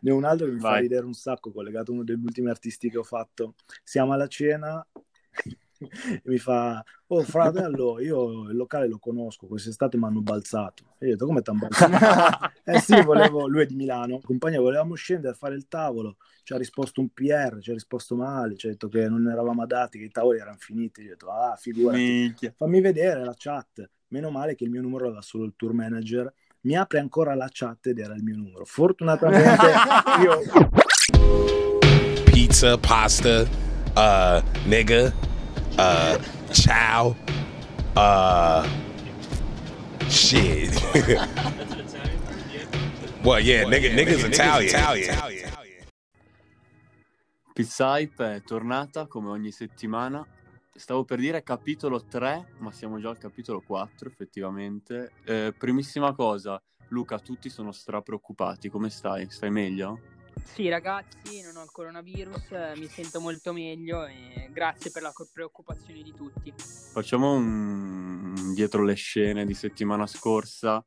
Ne ho un altro che mi fa ridere un sacco, collegato a uno degli ultimi artisti che ho fatto. Siamo alla cena e mi fa: oh fratello, io il locale lo conosco, quest'estate mi hanno balzato. E io ho detto: come ti hanno balzato? Sì, volevo, lui è di Milano, compagnia, volevamo scendere a fare il tavolo, ci ha risposto un PR, ci ha risposto male, ci ha detto che non eravamo adatti, che i tavoli erano finiti. Io ho detto: ah, figurati. Minchia. Fammi vedere la chat. Meno male che il mio numero aveva solo il tour manager, mi apre ancora la chat ed era il mio numero, fortunatamente. Io pizza, pasta, nigga, ciao, shit. Well, yeah, nigga's Italian. Pizzaip è tornata come ogni settimana. Stavo per dire capitolo 3, ma siamo già al capitolo 4, effettivamente. Primissima cosa, Luca, tutti sono strapreoccupati. Come stai? Stai meglio? Sì, ragazzi, non ho il coronavirus, mi sento molto meglio e grazie per la preoccupazione di tutti. Facciamo un dietro le scene di settimana scorsa.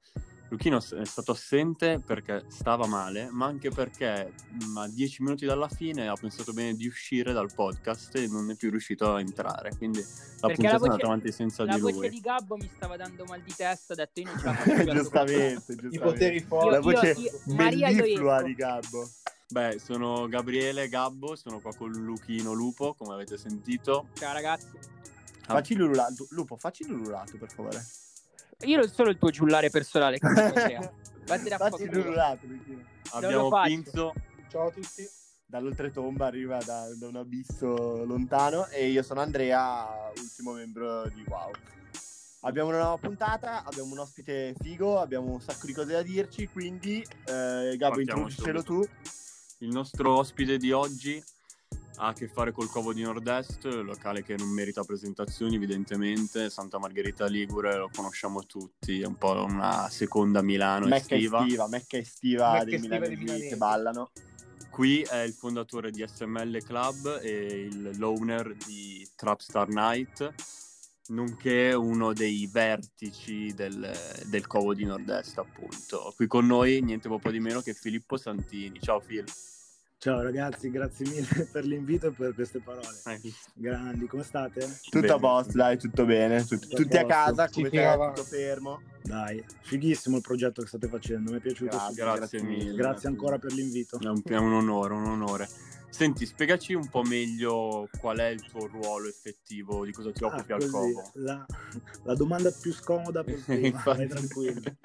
Luchino è stato assente perché stava male, ma anche perché a 10 minuti dalla fine ha pensato bene di uscire dal podcast e non è più riuscito a entrare, quindi la puntata è andata avanti senza di lui. La voce di Gabbo mi stava dando mal di testa, ho detto: io non ce la faccio più. Giustamente. I poteri forti. La voce melliflua di Gabbo. Beh, sono Gabriele Gabbo, sono qua con Luchino Lupo, come avete sentito. Ciao ragazzi. Facci l'ululato, Lupo, facci l'ululato per favore. Io non sono il tuo giullare personale, abbiamo Pinzo. Ciao a tutti. Dall'oltretomba arriva da un abisso lontano. E io sono Andrea, ultimo membro di Wow. Abbiamo una nuova puntata, abbiamo un ospite figo, abbiamo un sacco di cose da dirci. Quindi, Gabbo, introducelo tu. Il nostro ospite di oggi ha a che fare col Covo di Nord Est, locale che non merita presentazioni evidentemente. Santa Margherita Ligure, lo conosciamo tutti, è un po' una seconda Milano mecca estiva dei milanesi che ballano. Qui è il fondatore di SML Club e il l'owner di Trapstar Night, nonché uno dei vertici del Covo di Nord Est, appunto. Qui con noi niente po' di meno che Filippo Santini. Ciao Phil. Ciao ragazzi, grazie mille per l'invito e per queste parole. Grandi, come state? Tutto a posto, dai, tutto bene. Tutti a casa, come te, tutto fermo. Dai, fighissimo il progetto che state facendo, mi è piaciuto. Grazie mille. Grazie ancora per l'invito. È un onore. Senti, spiegaci un po' meglio qual è il tuo ruolo effettivo, di cosa ti occupi al Covo. La domanda più scomoda possibile, vai tranquillo.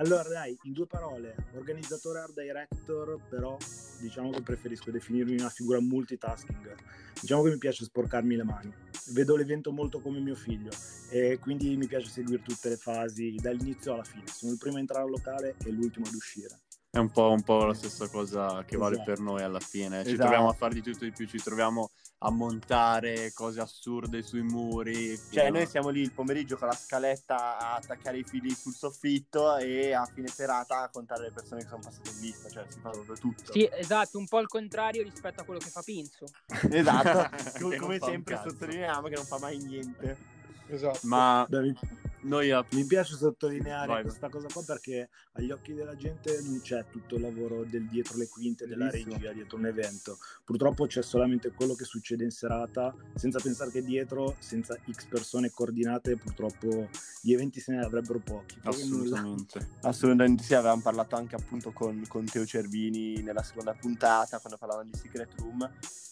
Allora dai, in due parole, organizzatore art director, però diciamo che preferisco definirmi una figura multitasking. Diciamo che mi piace sporcarmi le mani, vedo l'evento molto come mio figlio e quindi mi piace seguire tutte le fasi dall'inizio alla fine, sono il primo a entrare al locale e l'ultimo ad uscire. È un po' la stessa cosa che vale per noi alla fine, ci troviamo a fare di tutto di più, ci troviamo a montare cose assurde sui muri. Noi siamo lì il pomeriggio con la scaletta a attaccare i fili sul soffitto e a fine serata a contare le persone che sono passate in lista, cioè si fa proprio tutto. Sì, esatto, un po' il contrario rispetto a quello che fa Pinzo. Esatto, come sempre sottolineiamo che non fa mai niente. Esatto. Ma mi piace sottolineare questa cosa qua perché agli occhi della gente non c'è tutto il lavoro del dietro le quinte, della regia dietro un evento. Purtroppo c'è solamente quello che succede in serata, senza pensare che dietro, senza X persone coordinate, purtroppo gli eventi se ne avrebbero pochi. Assolutamente sì, avevamo parlato anche appunto con Teo Cervini nella seconda puntata quando parlavano di Secret Room,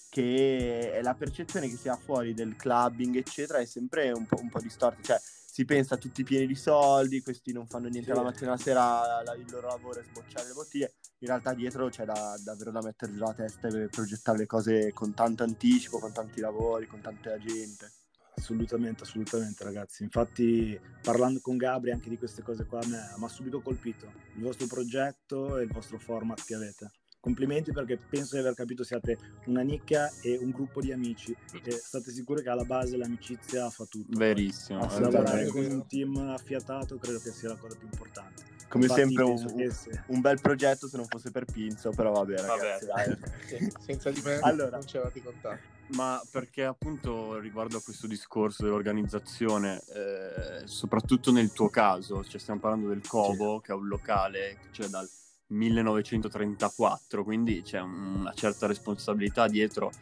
che è la percezione che si ha fuori del clubbing eccetera è sempre un po' distorta, cioè si pensa a tutti pieni di soldi, questi non fanno niente alla mattina alla sera, il loro lavoro è sbocciare le bottiglie. In realtà dietro c'è davvero da mettere giù la testa per progettare le cose con tanto anticipo, con tanti lavori, con tanta gente. Assolutamente ragazzi, infatti parlando con Gabri anche di queste cose qua mi ha subito colpito il vostro progetto e il vostro format che avete. Complimenti, perché penso di aver capito siate una nicchia e un gruppo di amici e state sicuri che alla base l'amicizia fa tutto. Verissimo. Lavorare con un team affiatato credo che sia la cosa più importante. Come infatti, sempre un bel progetto se non fosse per Pinzo, però vabbè, ragazzi, dai. Senza di me allora, non c'eravate contatti. Ma perché appunto riguardo a questo discorso dell'organizzazione, soprattutto nel tuo caso, stiamo parlando del Covo, che è un locale, cioè dal 1934, quindi c'è una certa responsabilità dietro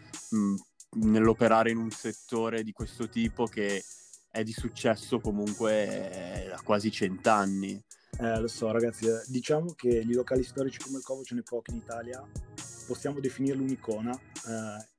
nell'operare in un settore di questo tipo che è di successo comunque da quasi 100 anni. Lo so ragazzi, diciamo che i locali storici come il Covo ce ne pochi in Italia, possiamo definirlo un'icona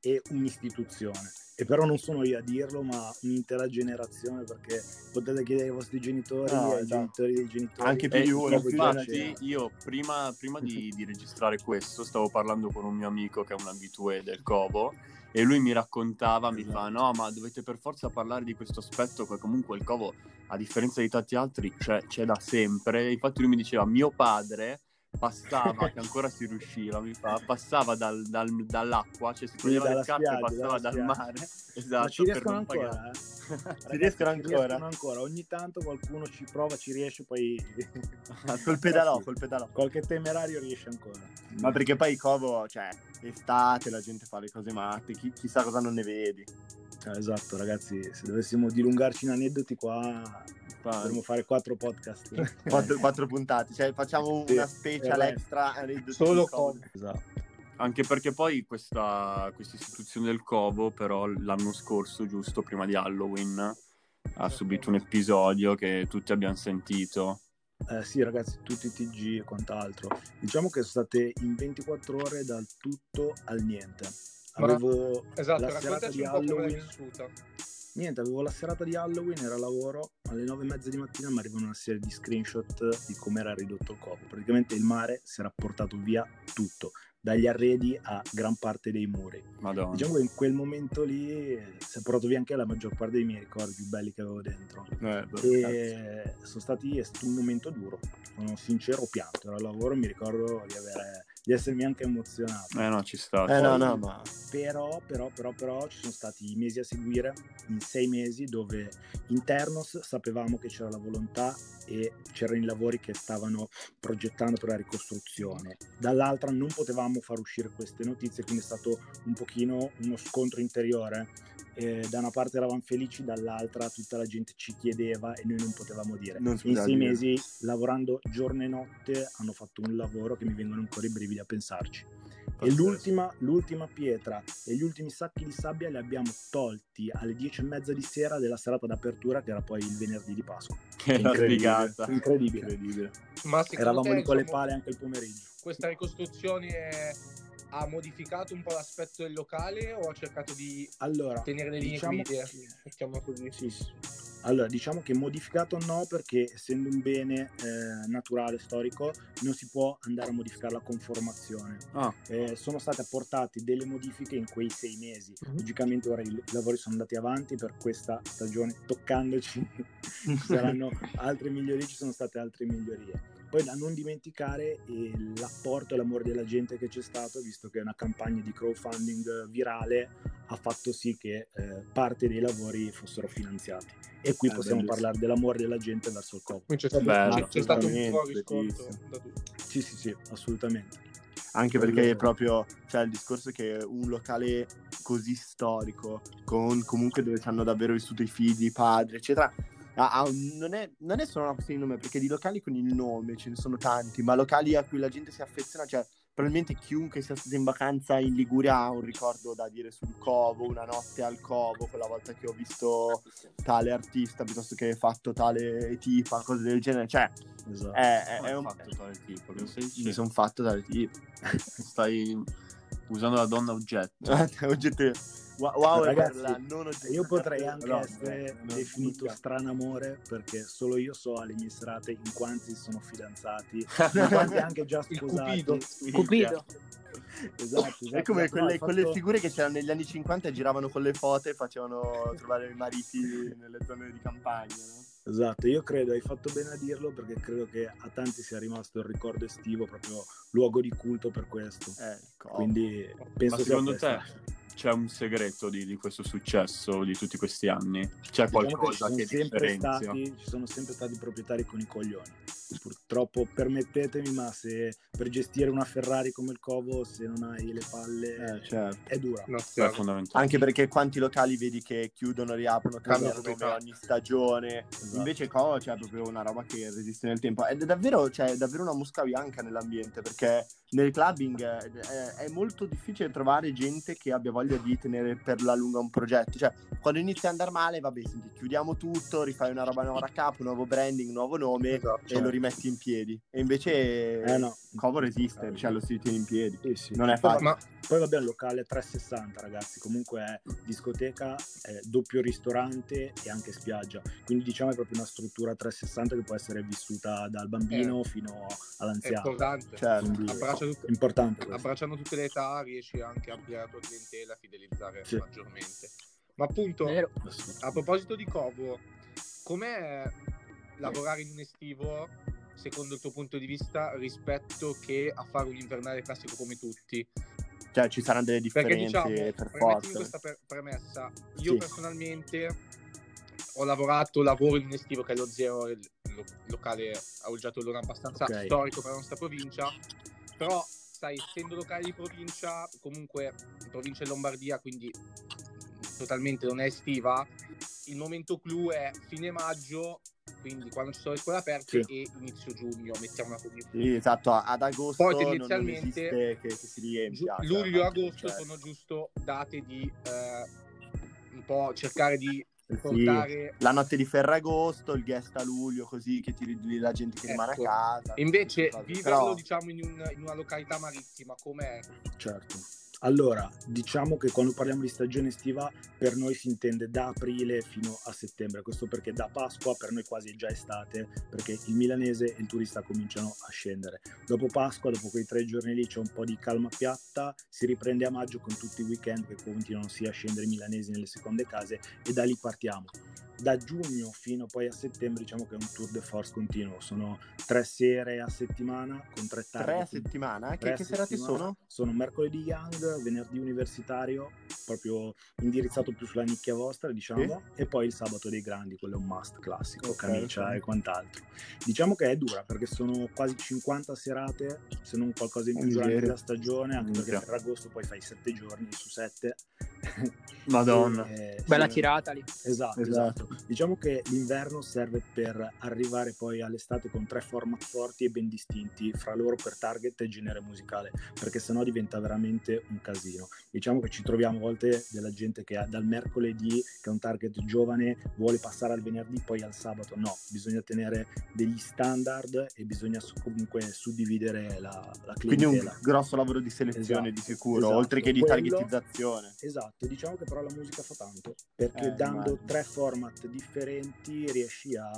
e un'istituzione, e però non sono io a dirlo ma un'intera generazione, perché potete chiedere ai vostri genitori, ai genitori dei genitori, anche più di uno. Infatti io prima di registrare questo stavo parlando con un mio amico che è un abitué del Covo e lui mi raccontava, mi fa no ma dovete per forza parlare di questo aspetto che comunque il Covo, a differenza di tanti altri, c'è da sempre. Infatti lui mi diceva mio padre passava, che ancora si riusciva, mi fa, passava dall'acqua, cioè si toglieva le scarpe e passava dal mare. Esatto, ma ci riescono ancora, ragazzi, ci riescono ancora. Ogni tanto qualcuno ci prova, ci riesce, poi col pedalò. Qualche temerario riesce ancora. Ma perché poi Covo, cioè, estate, la gente fa le cose matte, chissà cosa non ne vedi. Esatto ragazzi, se dovessimo dilungarci in aneddoti qua dovremmo fare 4 podcast. 4 puntate, cioè facciamo una special extra solo Covo. Esatto. Anche perché poi questa istituzione del Covo però l'anno scorso, giusto prima di Halloween, ha subito un episodio che tutti abbiamo sentito. Sì ragazzi, tutti i TG e quant'altro. Diciamo che sono state in 24 ore dal tutto al niente. Avevo la serata di Halloween. Avevo la serata di Halloween, era lavoro, alle 9:30 di mattina mi arrivano una serie di screenshot di come era ridotto il Covo. Praticamente il mare si era portato via tutto, dagli arredi a gran parte dei muri. Madonna. Diciamo che in quel momento lì si è portato via anche la maggior parte dei miei ricordi più belli che avevo dentro. È stato un momento duro, sono sincero, ho pianto, era lavoro, mi ricordo di essermi anche emozionato. No, ci sta. Però ci sono stati i mesi a seguire, in 6 mesi, dove internos sapevamo che c'era la volontà e c'erano i lavori che stavano progettando per la ricostruzione. Dall'altra non potevamo far uscire queste notizie, quindi è stato un pochino uno scontro interiore. Da una parte eravamo felici, dall'altra tutta la gente ci chiedeva e noi non potevamo dire. In 6 mesi, lavorando giorno e notte, hanno fatto un lavoro che mi vengono ancora i brividi a pensarci. E l'ultima pietra e gli ultimi sacchi di sabbia li abbiamo tolti alle 10:30 di sera della serata d'apertura, che era poi il venerdì di Pasqua. Che incredibile. Ma eravamo lì con le pale anche il pomeriggio. Questa ricostruzione ha modificato un po' l'aspetto del locale o ha cercato di tenere le linee guida? Allora, diciamo che modificato no, perché essendo un bene naturale, storico, non si può andare a modificare la conformazione. Sono state apportate delle modifiche in quei 6 mesi. Logicamente ora i lavori sono andati avanti per questa stagione, toccandoci. Ci saranno altre migliorie, ci sono state altre migliorie. Poi da non dimenticare l'apporto e l'amore della gente che c'è stato, visto che una campagna di crowdfunding virale ha fatto sì che parte dei lavori fossero finanziati. E qui possiamo parlare dell'amore della gente verso il Covo. C'è stato un po' riscontro da tutti. Sì, assolutamente. Anche perché è proprio, cioè, il discorso è che un locale così storico, con comunque dove ci hanno davvero vissuto i figli, i padri, eccetera. Non è solo una questione di nome, perché di locali con il nome ce ne sono tanti, ma locali a cui la gente si affeziona, cioè probabilmente chiunque sia stato in vacanza in Liguria ha un ricordo da dire sul Covo, una notte al Covo, quella volta che ho visto tale artista piuttosto che fatto tale tipa, cose del genere, cioè esatto. Mi sono fatto tale tipo. Stai usando la donna oggetto. Wow, ragazzi, io potrei anche essere definito stranamore, perché solo io so alle mie serate in quanti sono fidanzati, in quanti anche già sposati. Cupido. Esatto, è come quelle figure che c'erano negli anni 50 e giravano con le foto e facevano trovare i mariti nelle zone di campagna, no? Esatto, io credo, hai fatto bene a dirlo, perché credo che a tanti sia rimasto il ricordo estivo, proprio luogo di culto per questo. Quindi penso. Ma secondo te c'è un segreto di questo successo di tutti questi anni? C'è qualcosa che differenzia? Ci sono sempre stati proprietari con i coglioni. Purtroppo, permettetemi, ma se per gestire una Ferrari come il Covo, se non hai le palle, certo, è dura. È fondamentale. Anche perché quanti locali vedi che chiudono, riaprono, cambiano ogni stagione, Invece Covo c'è proprio una roba che resiste nel tempo ed è davvero, cioè, davvero una mosca bianca nell'ambiente, perché nel clubbing è molto difficile trovare gente che abbia voglia di tenere per la lunga un progetto. Cioè, quando inizia a andare male, vabbè, senti, chiudiamo tutto, rifai una roba nuova da capo, nuovo branding, nuovo nome, esatto, e lo rimetti in piedi. E invece no, Covo resiste, cioè lo si tiene in piedi, sì. Non è facile. Ma poi vabbè, il locale 360, ragazzi, comunque è discoteca, è doppio ristorante e anche spiaggia, quindi diciamo è proprio una struttura 360 che può essere vissuta dal bambino fino all'anziano. È importante, quindi, importante abbracciando tutte le età riesci anche a ampliare la tua clientela, fidelizzare maggiormente. Ma appunto, a proposito di Covo, com'è lavorare in un estivo secondo il tuo punto di vista rispetto che a fare un invernale classico come tutti? Cioè, ci saranno delle differenze, perché, diciamo, per forza. Questa premessa, io personalmente lavoro in un estivo che è lo Zero, il locale alloggiato allora abbastanza storico per la nostra provincia, però sai, essendo locale di provincia, comunque provincia di Lombardia, quindi totalmente non è estiva. Il momento clou è fine maggio, quindi quando ci sono le scuole aperte, e inizio giugno, mettiamola così. Sì, esatto, ad agosto poi tendenzialmente non esiste che si riempia. Luglio e agosto sono giusto date di un po' cercare di portare... La notte di Ferragosto, il guest a luglio, così che tiri la gente che rimane a casa. Invece viverlo, diciamo, in una località marittima, com'è? Certo. Allora, diciamo che quando parliamo di stagione estiva per noi si intende da aprile fino a settembre, questo perché da Pasqua per noi quasi è già estate, perché il milanese e il turista cominciano a scendere. Dopo Pasqua, dopo quei 3 giorni lì c'è un po' di calma piatta, si riprende a maggio con tutti i weekend che continuano sia a scendere i milanesi nelle seconde case, e da lì partiamo. Da giugno fino poi a settembre diciamo che è un tour de force continuo, sono 3 sere a settimana con 3 target. 3 a settimana? Che serate sono? Sono mercoledì Young, venerdì universitario, proprio indirizzato più sulla nicchia vostra, diciamo, e poi il sabato dei grandi, quello è un must classico, camicia e quant'altro. Diciamo che è dura perché sono quasi 50 serate, se non qualcosa in più durante la stagione, anche perché per agosto poi fai 7 giorni su 7. Madonna, bella tirata lì. Esatto. Diciamo che l'inverno serve per arrivare poi all'estate con 3 format forti e ben distinti fra loro per target e genere musicale, perché sennò diventa veramente un casino. Diciamo che ci troviamo a volte della gente che dal mercoledì, che è un target giovane, vuole passare al venerdì, poi al sabato. No, bisogna tenere degli standard e bisogna comunque suddividere la clientela. Quindi un grosso lavoro di selezione, di sicuro, oltre che di targetizzazione. Esatto, diciamo che però la musica fa tanto, perché dando 3 format differenti riesci a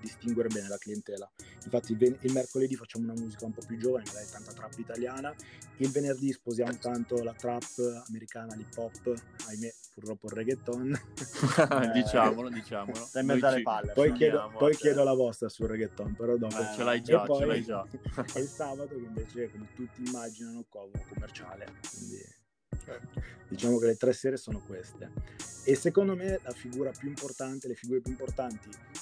distinguere bene la clientela. Infatti il mercoledì facciamo una musica un po' più giovane, magari tanta trap italiana, il venerdì sposiamo tanto la trap americana, l'hip hop, ahimè purtroppo il reggaeton. Diciamolo. Palle, poi chiedo la vostra sul reggaeton, però dopo ce l'hai già. E il sabato che invece, come tutti immaginano, Covo commerciale, quindi... Diciamo che le 3 sere sono queste, e secondo me le figure più importanti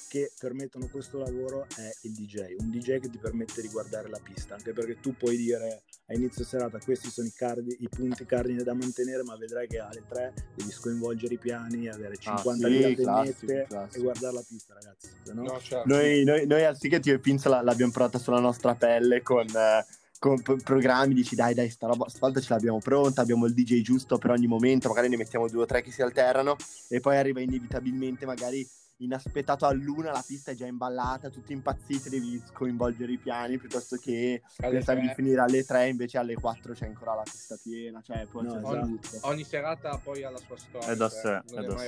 che permettono questo lavoro è il DJ, un DJ che ti permette di guardare la pista, anche perché tu puoi dire a inizio serata questi sono i punti cardine da mantenere, ma vedrai che alle 3 devi scoinvolgere i piani, avere 50.000 vignette e guardare la pista, ragazzi. Noi al Sigeti e Pinzola l'abbiamo provata sulla nostra pelle con programmi, dici dai sta roba stavolta ce l'abbiamo pronta, abbiamo il DJ giusto per ogni momento, magari ne mettiamo 2 o 3 che si alternano, e poi arriva inevitabilmente magari inaspettato all'1 la pista è già imballata, tutti impazziti, devi coinvolgere i piani, piuttosto che pensavi di finire alle 3, invece alle 4 c'è ancora la pista piena, cioè poi ogni serata poi ha la sua storia, è da sé,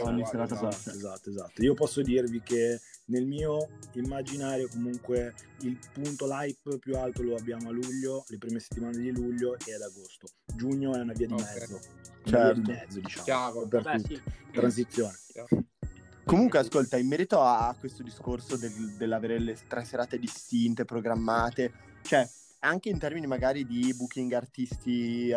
ogni serata esatto. Io posso dirvi che nel mio immaginario comunque il punto l'hype più alto lo abbiamo a luglio, le prime settimane di luglio e ad agosto. Giugno è una via di mezzo, diciamo, chiaro, transizione. Comunque ascolta, in merito a questo discorso dell'avere le 3 serate distinte, programmate, cioè anche in termini magari di booking artisti,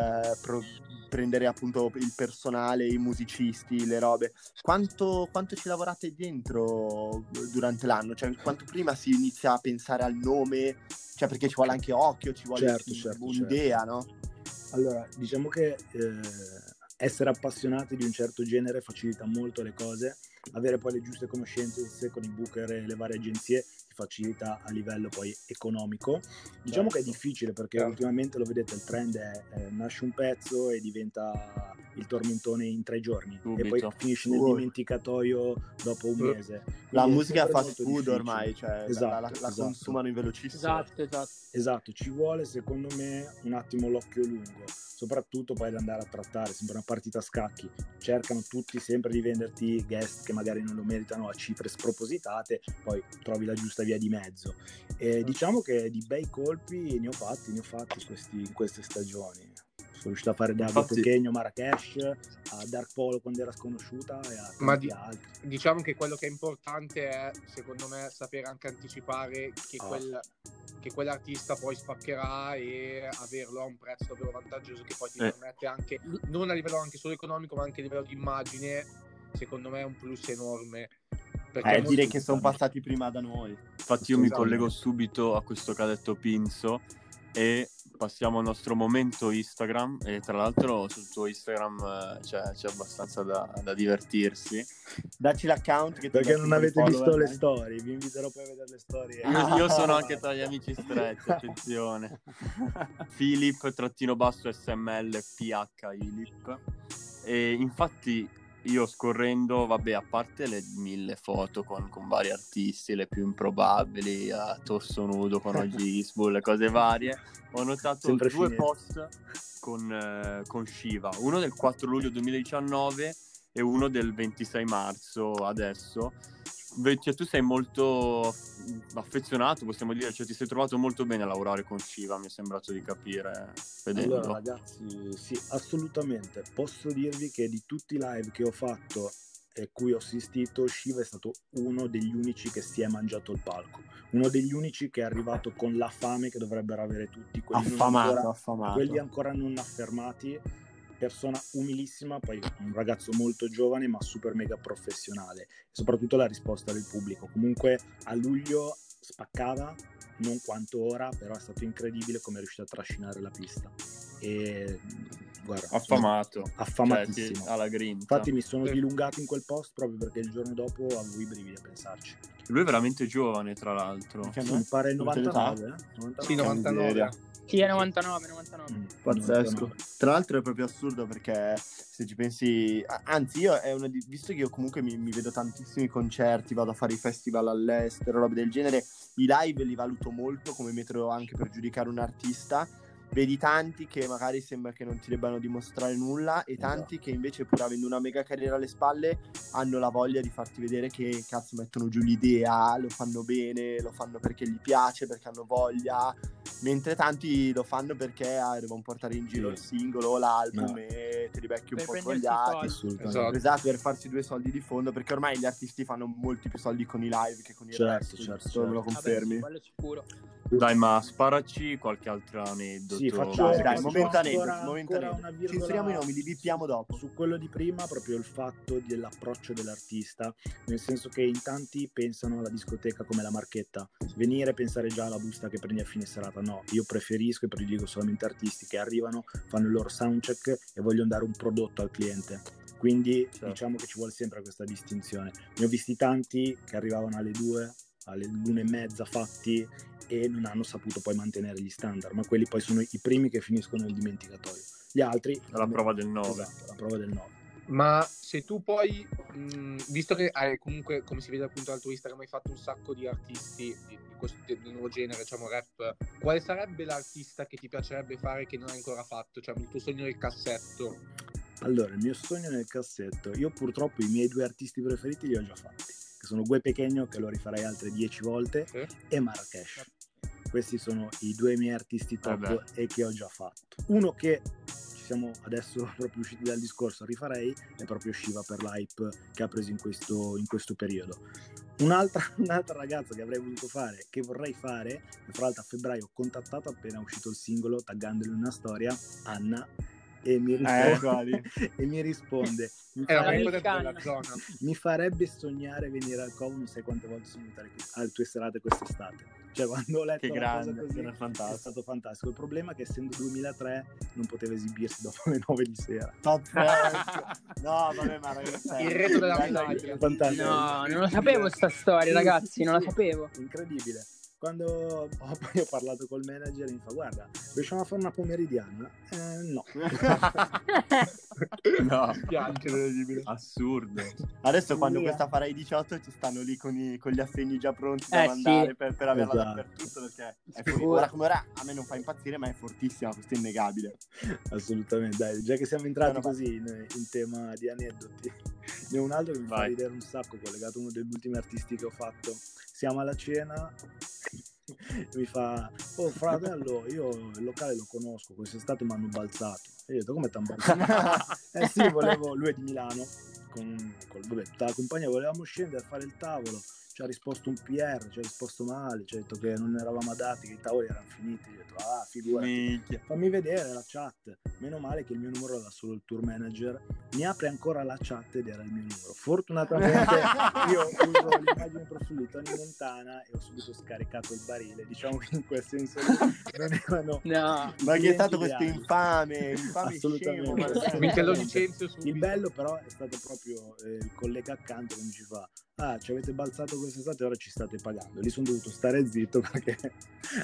prendere appunto il personale, i musicisti, le robe, quanto ci lavorate dentro durante l'anno? Cioè quanto prima si inizia a pensare al nome, cioè perché ci vuole anche occhio, ci vuole un'idea, no? Allora, diciamo che essere appassionati di un certo genere facilita molto le cose, avere poi le giuste conoscenze con i booker e le varie agenzie ti facilita a livello poi economico. Diciamo che è difficile perché ultimamente lo vedete, il trend è nasce un pezzo e diventa il tormentone in 3 giorni subito, e poi finisce nel dimenticatoio dopo un mese. La musica fast food ormai, cioè la consumano in velocissimo. Esatto, ci vuole secondo me un attimo l'occhio lungo, soprattutto poi ad andare a trattare, sembra una partita a scacchi, cercano tutti sempre di venderti guest che magari non lo meritano a cifre spropositate, poi trovi la giusta via di mezzo. E diciamo che di bei colpi ne ho fatti in queste stagioni. Sono riuscito a fare da Guè Pequeno, Marracash, a Dark Polo quando era sconosciuta e a tanti altri. Diciamo che quello che è importante è, secondo me, sapere anche anticipare che quell'artista poi spaccherà e averlo a un prezzo davvero vantaggioso che poi ti permette anche, non a livello anche solo economico, ma anche a livello di immagine, secondo me è un plus enorme. Direi che sono passati prima da noi. Infatti io mi collego subito a questo che ha detto Pinzo e passiamo al nostro momento Instagram, e tra l'altro sul tuo Instagram c'è abbastanza da divertirsi. Dacci l'account che perché non avete visto le storie, vi inviterò poi a vedere le storie. Io sono anche tra gli amici stretti, attenzione. Filip_SML e infatti io scorrendo, vabbè, a parte le 1000 foto con vari artisti, le più improbabili, a torso nudo con Ogisbull, cose varie, ho notato sempre due post con Shiva, uno del 4 luglio 2019 e uno del 26 marzo adesso. Cioè, tu sei molto affezionato, possiamo dire, cioè ti sei trovato molto bene a lavorare con Shiva, mi è sembrato di capire vedendo. Allora ragazzi, sì, assolutamente, posso dirvi che di tutti i live che ho fatto e cui ho assistito, Shiva è stato uno degli unici che si è mangiato il palco, uno degli unici che è arrivato con la fame che dovrebbero avere tutti quelli affamato. Quelli ancora non affermati, persona umilissima, poi un ragazzo molto giovane ma super mega professionale, e soprattutto la risposta del pubblico. Comunque a luglio spaccava, non quanto ora, però è stato incredibile come è riuscito a trascinare la pista e guarda, affamatissimo, cioè, alla grinta. Infatti mi sono dilungato in quel post proprio perché il giorno dopo avevo i brividi a pensarci. Lui è veramente giovane, tra l'altro mi pare 99. Sì, è 99. Pazzesco. 99. Tra l'altro è proprio assurdo perché se ci pensi, anzi io visto che io comunque mi vedo tantissimi concerti, vado a fare i festival all'estero, robe del genere, i live li valuto molto come metodo anche per giudicare un artista. Vedi tanti che magari sembra che non ti debbano dimostrare nulla e tanti che invece, pur avendo una mega carriera alle spalle, hanno la voglia di farti vedere che cazzo mettono giù l'idea, lo fanno bene, lo fanno perché gli piace, perché hanno voglia, mentre tanti lo fanno perché devono portare in giro il singolo o l'album e te li becchi un po' sbagliati, esatto, per farsi 2 soldi di fondo, perché ormai gli artisti fanno molti più soldi con i live che con i resto, certo. Me lo confermi? Vabbè, sì, sicuro. Dai, ma sparaci qualche altra aneddoto. Sì, facciamo momentaneamente. Censuriamo i nomi, li bippiamo dopo. Su quello di prima, proprio il fatto dell'approccio dell'artista, nel senso che in tanti pensano alla discoteca come la marchetta, venire e pensare già alla busta che prendi a fine serata. No, io preferisco e prediligo solamente artisti che arrivano, fanno il loro soundcheck e vogliono dare un prodotto al cliente. Quindi diciamo che ci vuole sempre questa distinzione. Ne ho visti tanti che arrivavano alle 2, alle 1:30 fatti e non hanno saputo poi mantenere gli standard, ma quelli poi sono i primi che finiscono nel dimenticatoio. Gli altri la prova del 9. Esatto, la prova del 9. Ma se tu poi visto che comunque, come si vede appunto dal tuo Instagram, hai fatto un sacco di artisti di nuovo genere, diciamo rap, quale sarebbe l'artista che ti piacerebbe fare che non hai ancora fatto, cioè il tuo sogno nel cassetto? Allora, il mio sogno nel cassetto, io purtroppo i miei 2 artisti preferiti li ho già fatti, che sono Guè Pequeno, che lo rifarei altre 10 volte, e Marracash. Questi sono i 2 miei artisti top e che ho già fatto. Uno che ci siamo adesso proprio usciti dal discorso, rifarei, è proprio Shiva per l'hype che ha preso in questo periodo. Un'altra ragazza che avrei voluto fare, che vorrei fare, e fra l'altro a febbraio ho contattato appena uscito il singolo, taggandole una storia, Anna, e mi risponde, e mi risponde mi farebbe sognare venire al Covo, non sai quante volte sono andato alle tue serate quest'estate. Cioè, quando ho letto una cosa così, era fantastico. È stato fantastico. Il problema è che essendo 2003 non poteva esibirsi dopo le 9 di sera. Top. No, vabbè, ma ragazzi, il resto della medaglia. Fantastico. No, non la sapevo sta storia, sì, ragazzi, sì, non la sapevo. Incredibile. Quando poi ho parlato col manager e mi fa: guarda, riusciamo a fare una pomeridiana? No. No, incredibile. Assurdo. Adesso quando questa farai 18 ci stanno lì con gli assegni già pronti da mandare, sì, per averla dappertutto, perché è ora come ora a me non fa impazzire, ma è fortissima, questo è innegabile. Assolutamente, dai, già che siamo entrati così in tema di aneddoti, ne ho un altro che mi fa ridere un sacco, collegato a uno degli ultimi artisti che ho fatto. Siamo alla cena, mi fa: oh fratello, io il locale lo conosco, quest'estate mi hanno balzato. E io ho detto: come ti hanno balzato? Sì, volevo, lui è di Milano, con la compagnia, volevamo scendere a fare il tavolo, ci ha risposto un PR, ci ha risposto male, ci ha detto che non eravamo adatti, che i tavoli erano finiti. Io ho detto: ah, figurati, fammi vedere la chat. Meno male che il mio numero era solo il tour manager, mi apre ancora la chat ed era il mio numero. Fortunatamente io uso l'immagine profilo di Tony Montana e ho subito scaricato il barile, diciamo che in quel senso non erano. No, ma che è stato questo infame scemo, il bello però è stato proprio il collega accanto che mi ci fa: ah, ci avete balzato quest'estate, ora ci state pagando. Lì sono dovuto stare zitto perché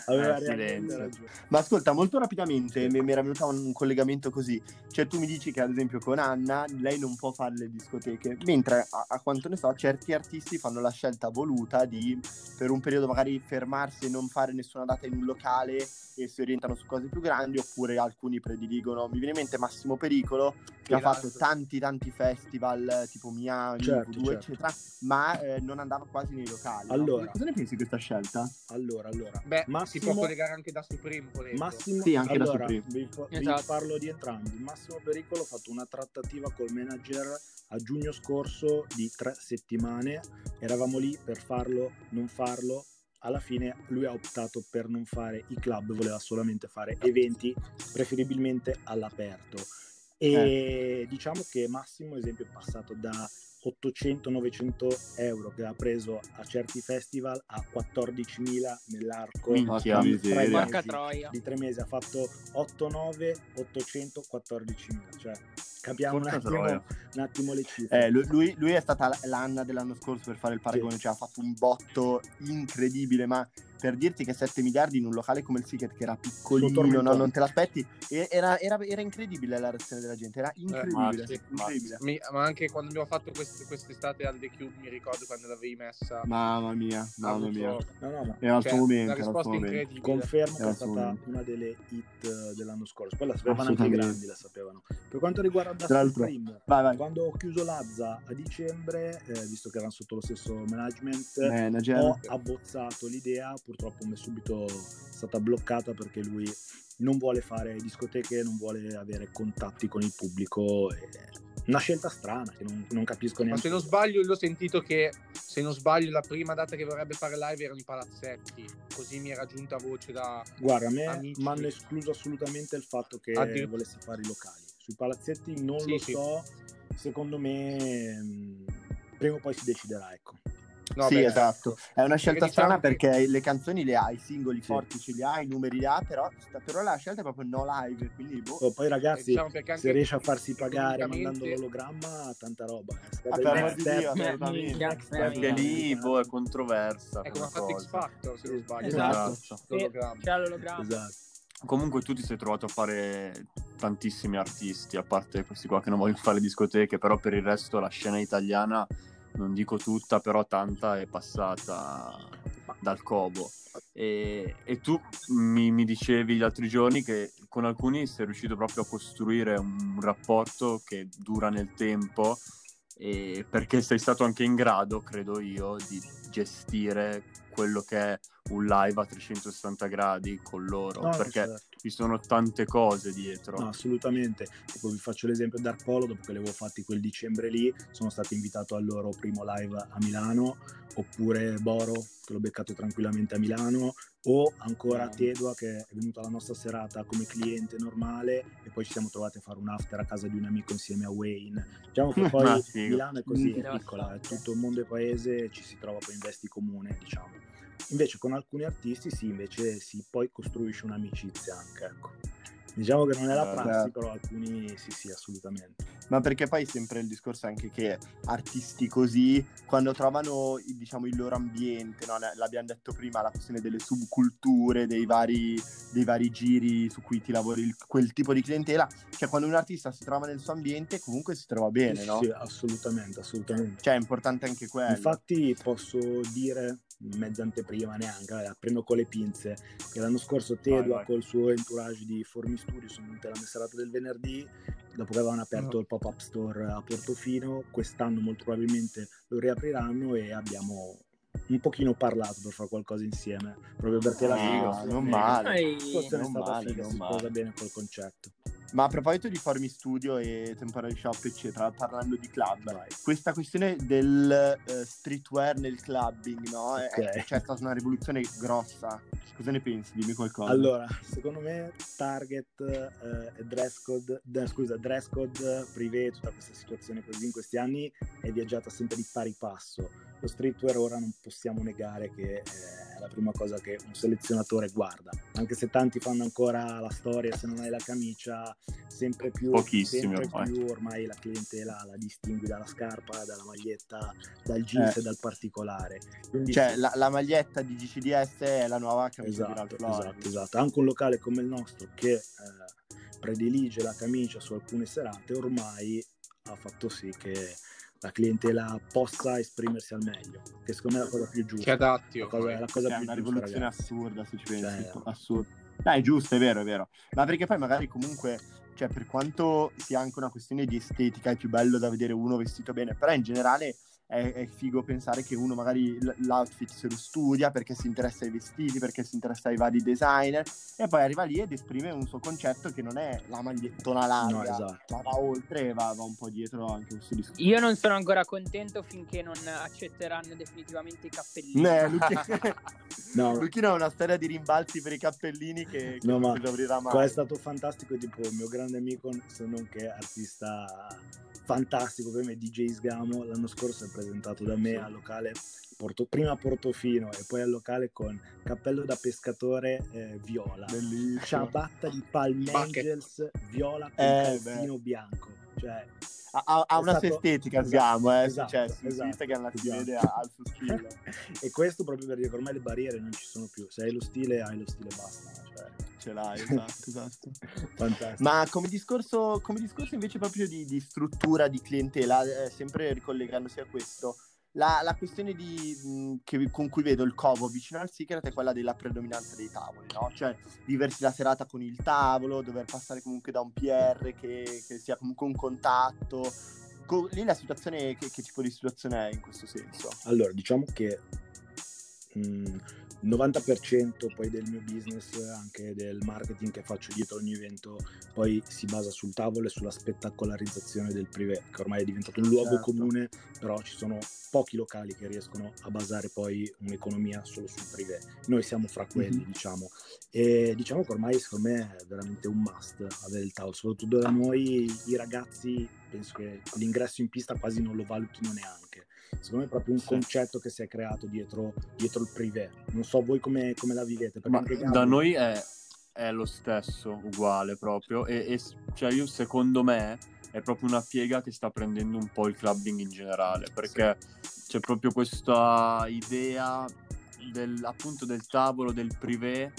aveva ragione. Ma ascolta, molto rapidamente mi era venuto un collegamento così. Cioè, tu mi dici che ad esempio con Anna lei non può fare le discoteche, mentre a quanto ne so certi artisti fanno la scelta voluta di per un periodo magari fermarsi e non fare nessuna data in un locale e si orientano su cose più grandi, oppure alcuni prediligono. Mi viene in mente Massimo Pericolo, che ha fatto tanti festival tipo Miami, certo. eccetera, ma non andava quasi nei locali. Allora, no? Cosa ne pensi di questa scelta? Allora. Beh, Massimo, si può collegare anche da Supremo, Massimo. Sì, anche allora, da Supremo. Vi parlo di entrambi. Massimo Pericolo ha fatto una trattativa col manager a giugno scorso di 3 settimane. Eravamo lì per farlo, non farlo. Alla fine lui ha optato per non fare i club, voleva solamente fare eventi, preferibilmente all'aperto. E diciamo che Massimo, ad esempio, è passato da 800-900 euro che ha preso a certi festival a 14.000 nell'arco di 3 mesi. Ha fatto 800-900-814.000, cioè capiamo un attimo le cifre. Lui è stata l'anno dell'anno scorso, per fare il paragone, cioè ha fatto un botto incredibile, ma per dirti che 7 miliardi in un locale come il Ticket, che era piccolino, no, non te l'aspetti, era incredibile la reazione della gente, era incredibile. Ma anche quando abbiamo fatto quest'estate al The Cube, mi ricordo quando l'avevi messa, mamma mia. No, era il tuo momento, la risposta incredibile. Confermo che è stata una delle hit dell'anno scorso, poi la sapevano anche i grandi, la sapevano. Per quanto riguarda Supreme, quando ho chiuso Lazza a dicembre, visto che erano sotto lo stesso management, ho abbozzato l'idea. Purtroppo mi è subito stata bloccata perché lui non vuole fare discoteche, non vuole avere contatti con il pubblico. Una scelta strana che non capisco neanche. Ma se non sbaglio, l'ho sentito che, se non sbaglio, la prima data che vorrebbe fare live erano i palazzetti. Così mi era giunta voce da. Guarda, a me mi hanno escluso assolutamente il fatto che volesse fare i locali. Sui palazzetti non lo so, secondo me prima o poi si deciderà, ecco. No, sì, esatto, è una scelta strana perché le canzoni le ha, i singoli forti ce li ha, i numeri li ha, però la scelta è proprio no live, quindi poi ragazzi, diciamo, se riesce a farsi pagare mandando l'ologramma, tanta roba, perché lì è controversa, è come ha fatto X Factor, se non sbaglio, l'ologramma. Comunque tu ti sei trovato a fare tantissimi artisti, a parte questi qua che non vogliono fare discoteche, però per il resto la scena italiana, non dico tutta, però tanta è passata dal Covo. E tu mi dicevi gli altri giorni che con alcuni sei riuscito proprio a costruire un rapporto che dura nel tempo, perché sei stato anche in grado, credo io, di gestire quello che è un live a 360 gradi con loro, no, perché certo, ci sono tante cose dietro. No, assolutamente, tipo vi faccio l'esempio Dark Polo, dopo che l'avevo fatti quel dicembre lì, sono stato invitato al loro primo live a Milano, oppure Boro, che l'ho beccato tranquillamente a Milano, o ancora Tedua, che è venuto alla nostra serata come cliente normale e poi ci siamo trovati a fare un after a casa di un amico insieme a Wayne. Diciamo che poi Milano è così, è piccola, è tutto il mondo e paese, ci si trova poi in vesti comune, diciamo. Invece con alcuni artisti sì, invece si poi costruisce un'amicizia anche, ecco. Diciamo che non è la prassi, però alcuni sì, assolutamente. Ma perché poi sempre il discorso anche che artisti così, quando trovano diciamo il loro ambiente, no? L'abbiamo detto prima, la questione delle subculture, dei vari giri su cui ti lavori, quel tipo di clientela, cioè quando un artista si trova nel suo ambiente comunque si trova bene, no? Sì, assolutamente. Cioè è importante anche quello. Infatti posso dire, mezza anteprima neanche, la prendo con le pinze, che l'anno scorso Tedua col suo entourage di Formi Studio sono venuti alla mia serata del venerdì, dopo che avevano aperto il pop-up store a Portofino. Quest'anno molto probabilmente lo riapriranno e abbiamo un pochino parlato per fare qualcosa insieme, proprio perché la figa non male, forse non è stata figa, si sposa bene col concetto. Ma a proposito di Formi Studio e Temporary Shop eccetera, parlando di club, questa questione del streetwear nel clubbing, no? C'è stata una rivoluzione grossa, cosa ne pensi? Dimmi qualcosa. Allora, secondo me target e dress code privé, tutta questa situazione così in questi anni è viaggiata sempre di pari passo. Lo streetwear ora non possiamo negare che è la prima cosa che un selezionatore guarda, anche se tanti fanno ancora la storia se non hai la camicia, sempre più ormai la clientela la distingui dalla scarpa, dalla maglietta, dal jeans e dal particolare. Quindi, cioè la maglietta di GCDS è la nuova camicia di Ralph Lauren. Esatto, anche un locale come il nostro che predilige la camicia su alcune serate ormai ha fatto sì che la clientela possa esprimersi al meglio, che secondo me è la cosa più giusta. Ci adatti, è una rivoluzione assurda, se ci pensi, assurda. Dai, è giusto, è vero. Ma perché poi magari comunque, cioè per quanto sia anche una questione di estetica, è più bello da vedere uno vestito bene, però in generale è figo pensare che uno magari l'outfit se lo studia perché si interessa ai vestiti, perché si interessa ai vari designer, e poi arriva lì ed esprime un suo concetto che non è la magliettona larga, no, esatto, ma va oltre e va un po' dietro anche questo discorso. Io non sono ancora contento finché non accetteranno definitivamente i cappellini. Luchino ha una storia di rimbalzi per i cappellini che non si scoprirà mai. Qua è stato fantastico, tipo il mio grande amico, se non che artista fantastico come DJ Sgamo, l'anno scorso è presentato da me al locale, prima a Portofino e poi al locale, con cappello da pescatore viola, bellissimo, ciabatta di Palm Angels viola con calzino bianco, cioè ha una sua estetica, Sgamo, esatto, che alla fine vede al suo stile. E questo proprio per dire che ormai le barriere non ci sono più, se hai lo stile basta, cioè ce l'hai, esatto. Fantastico. Ma come discorso invece proprio di struttura, di clientela, sempre ricollegandosi a questo, la questione con cui vedo il Covo vicino al Secret è quella della predominanza dei tavoli, no? Cioè viversi la serata con il tavolo, dover passare comunque da un PR che sia comunque un contatto. Lì la situazione, che tipo di situazione è in questo senso? Allora, diciamo che il 90% poi del mio business, anche del marketing che faccio dietro ogni evento, poi si basa sul tavolo e sulla spettacolarizzazione del privé, che ormai è diventato un luogo comune, però ci sono pochi locali che riescono a basare poi un'economia solo sul privé. Noi siamo fra quelli, diciamo, e diciamo che ormai secondo me è veramente un must avere il tavolo, soprattutto da noi i ragazzi. Penso che l'ingresso in pista quasi non lo valutino neanche, secondo me è proprio un concetto che si è creato dietro il privé. Non so voi come la vivete, ma da noi è lo stesso, uguale proprio, e cioè io, secondo me è proprio una piega che sta prendendo un po' il clubbing in generale, perché c'è proprio questa idea appunto del tavolo, del privé,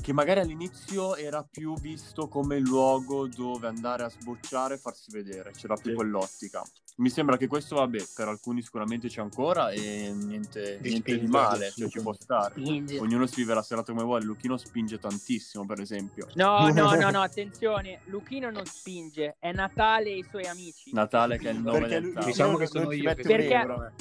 che magari all'inizio era più visto come luogo dove andare a sbocciare e farsi vedere, c'era più quell'ottica. Mi sembra che questo, vabbè, per alcuni sicuramente c'è ancora e niente di male, cioè ci può stare. Ognuno si vive la serata come vuole. Luchino spinge tantissimo, per esempio. No, attenzione, Luchino non spinge, è Natale e i suoi amici. Natale che è il nome del tavolo. Diciamo che sono io, perché...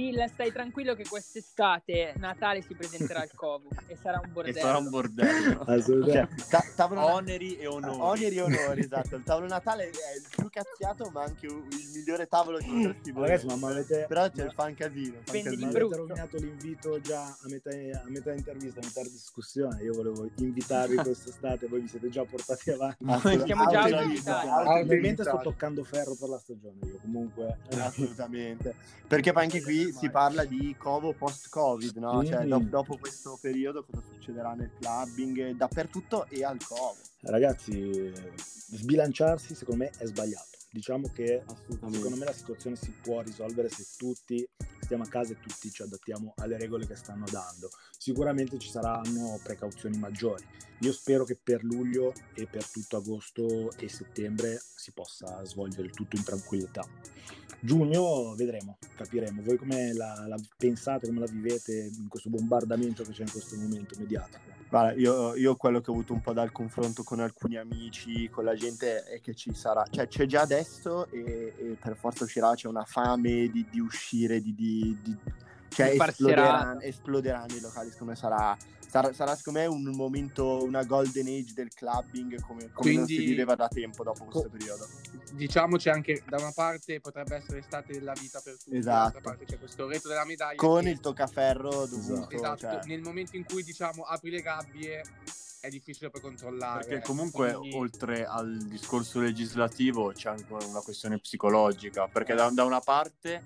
Dilla, stai tranquillo che quest'estate Natale si presenterà al Covo e sarà un bordello. E sarà un bordello. Assolutamente. Cioè, oneri e onori. Oneri e onori, esatto. Il tavolo Natale è il più cazziato, ma anche il migliore tavolo di tutti. Ragazzi, ma avete... Però c'è il fan casino. Avete rovinato l'invito già a metà intervista, a metà discussione. Io volevo invitarvi quest'estate, voi vi siete già portati avanti. Ma siamo già invitati. Ovviamente sto toccando ferro per la stagione, io comunque. Assolutamente. Perché poi anche qui si parla di Covo post-Covid, no? Mm-hmm. Cioè, dopo questo periodo cosa succederà nel clubbing, dappertutto e al Covo. Ragazzi, sbilanciarsi secondo me è sbagliato. Diciamo che secondo me la situazione si può risolvere se tutti stiamo a casa e tutti ci adattiamo alle regole che stanno dando. Sicuramente ci saranno precauzioni maggiori. Io spero che per luglio e per tutto agosto e settembre si possa svolgere tutto in tranquillità. Giugno vedremo, capiremo. Voi come la pensate, come la vivete in questo bombardamento che c'è in questo momento mediatico? Guarda, io quello che ho avuto un po' dal confronto con alcuni amici, con la gente, è che ci sarà, cioè c'è già adesso e per forza uscirà, c'è una fame di uscire, di cioè esploderanno i locali, secondo me sarà secondo me un momento, una golden age del clubbing, come non si viveva da tempo dopo questo periodo. Diciamoci anche, da una parte potrebbe essere l'estate della vita per tutti, esatto. Dall'altra parte c'è questo retro della medaglia con il toccaferro dovuto, esatto, cioè... nel momento in cui diciamo apri le gabbie è difficile poi controllare, perché comunque oltre al discorso legislativo c'è anche una questione psicologica, perché da una parte,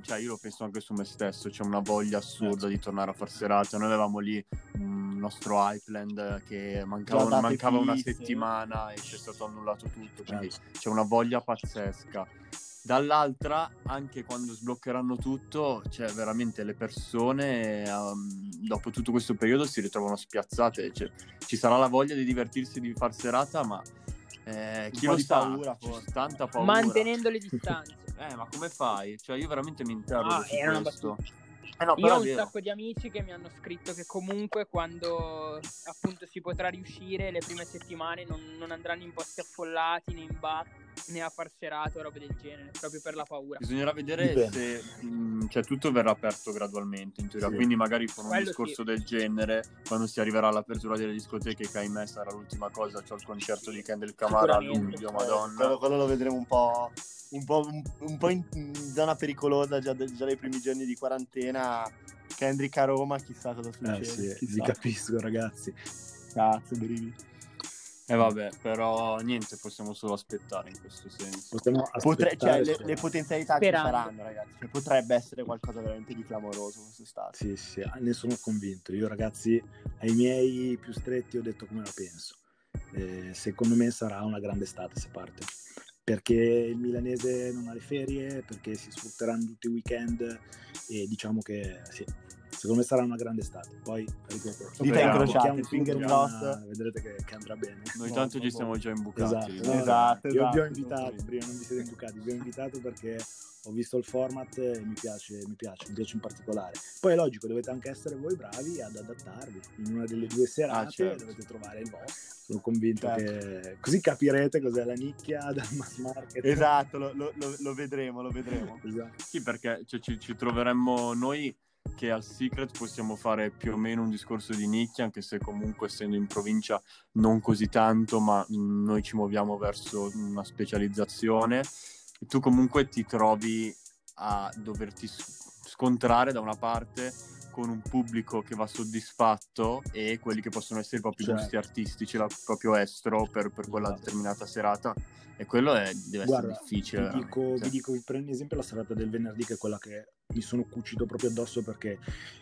cioè io lo penso anche su me stesso, c'è una voglia assurda di tornare a far serate. Noi avevamo lì il nostro Highland che mancava una settimana e c'è stato annullato tutto, quindi c'è una voglia pazzesca. Dall'altra, anche quando sbloccheranno tutto, cioè veramente le persone dopo tutto questo periodo si ritrovano spiazzate, cioè, ci sarà la voglia di divertirsi, di far serata, ma chi lo sa, tanta paura mantenendo le distanze. Ma come fai? Cioè io veramente mi interrogo su questo. No, io ho un sacco di amici che mi hanno scritto che comunque quando appunto si potrà riuscire, le prime settimane non andranno in posti affollati, né in bar, né a far serata o robe del genere, proprio per la paura. Bisognerà vedere se cioè tutto verrà aperto gradualmente in teoria, quindi magari con un discorso del genere, quando si arriverà all'apertura delle discoteche, che ahimè sarà l'ultima cosa, c'è il concerto di Kendrick Lamar a luglio, madonna, quello lo vedremo un po' in zona pericolosa già dai primi giorni di quarantena. Kendrick a Roma, chissà cosa succede. Sì, vi capisco ragazzi, cazzo, brividi. E vabbè, però niente, possiamo solo aspettare in questo senso. Le potenzialità ci saranno, ragazzi. Cioè, potrebbe essere qualcosa veramente di clamoroso quest'estate. Sì, ne sono convinto. Io, ragazzi, ai miei più stretti ho detto come la penso. Secondo me sarà una grande estate se parte. Perché il milanese non ha le ferie, perché si sfrutteranno tutti i weekend e diciamo che sì. Secondo me sarà una grande estate. Poi ripeto, dita incrociate, finger crossed, vedrete che andrà bene. Noi tanto ci siamo già imbucati. Esatto. Io vi ho invitato prima, non vi siete imbucati, vi ho invitato perché ho visto il format e mi piace in particolare. Poi è logico, dovete anche essere voi bravi ad adattarvi. In una delle due serate dovete trovare il vostro. Sono convinto che così capirete cos'è la nicchia dal mass market. Esatto, lo vedremo. Esatto. Sì, perché cioè, ci troveremmo noi che al Secret possiamo fare più o meno un discorso di nicchia, anche se comunque essendo in provincia non così tanto, ma noi ci muoviamo verso una specializzazione e tu comunque ti trovi a doverti scontrare da una parte con un pubblico che va soddisfatto e quelli che possono essere i propri gusti artistici, proprio estro per quella determinata serata, e quello deve essere difficile. Vi dico, prendi ad esempio la serata del venerdì, che è quella che mi sono cucito proprio addosso, perché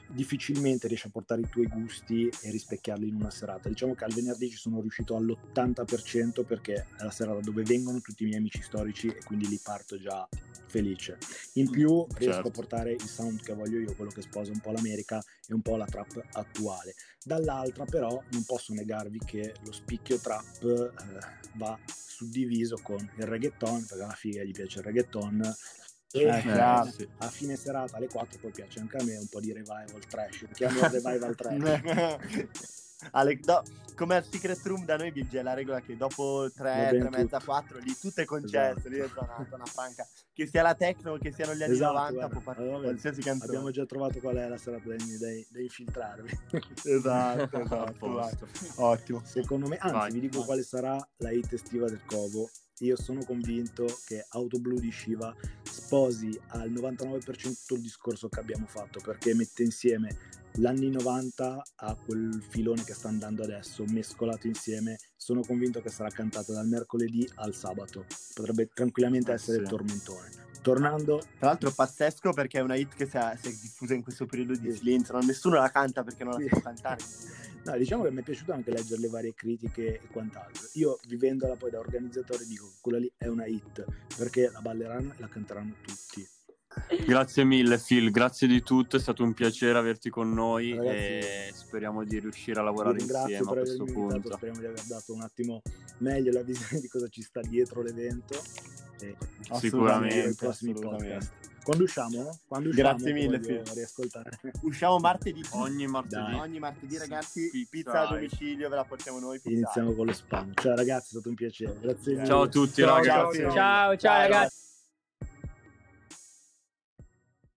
difficilmente riesci a portare i tuoi gusti e rispecchiarli in una serata. Diciamo che al venerdì ci sono riuscito all'80%, perché è la serata dove vengono tutti i miei amici storici e quindi li parto già felice. In più riesco a portare il sound che voglio io, quello che sposa un po' l'America e un po' la trap attuale. Dall'altra però non posso negarvi che lo spicchio trap va suddiviso con il reggaeton, perché alla figa gli piace il reggaeton, e a fine serata alle 4 poi piace anche a me un po' di revival trash, chiamo revival trash Come al Secret Room da noi vige la regola che dopo 3, 3 e mezza, 4 lì tutto è concesso, esatto. Lì è tornata una panca, che sia la techno, che siano gli anni 90, guarda, può partire qualsiasi canzone. Abbiamo già trovato qual è la strada da infiltrarvi. Esatto. Ottimo. Secondo me, anzi, vi dico quale sarà la hit estiva del Covo. Io sono convinto che Autoblù di Shiva sposi al 99% il discorso che abbiamo fatto, perché mette insieme l'anni 90 a quel filone che sta andando adesso, mescolato insieme. Sono convinto che sarà cantata dal mercoledì al sabato. Potrebbe tranquillamente essere il tormentone. Tornando, tra l'altro pazzesco perché è una hit che si è diffusa in questo periodo di silenzio, nessuno la canta perché non la sa cantare. No, diciamo che mi è piaciuto anche leggere le varie critiche e quant'altro. Io, vivendola poi da organizzatore, dico che quella lì è una hit perché la balleranno e la canteranno tutti. Grazie mille Phil, grazie di tutto, è stato un piacere averti con noi. Ragazzi, e speriamo di riuscire a lavorare insieme a questo punto. Invitato, speriamo di aver dato un attimo meglio la visione di cosa ci sta dietro l'evento. Sicuramente. Quando usciamo? Grazie mille, usciamo martedì. Ogni martedì, ragazzi, pizza a domicilio ve la portiamo noi. Iniziamo con lo spam. Ciao ragazzi, è stato un piacere. Grazie mille. Ciao a tutti, ragazzi. Ciao ragazzi.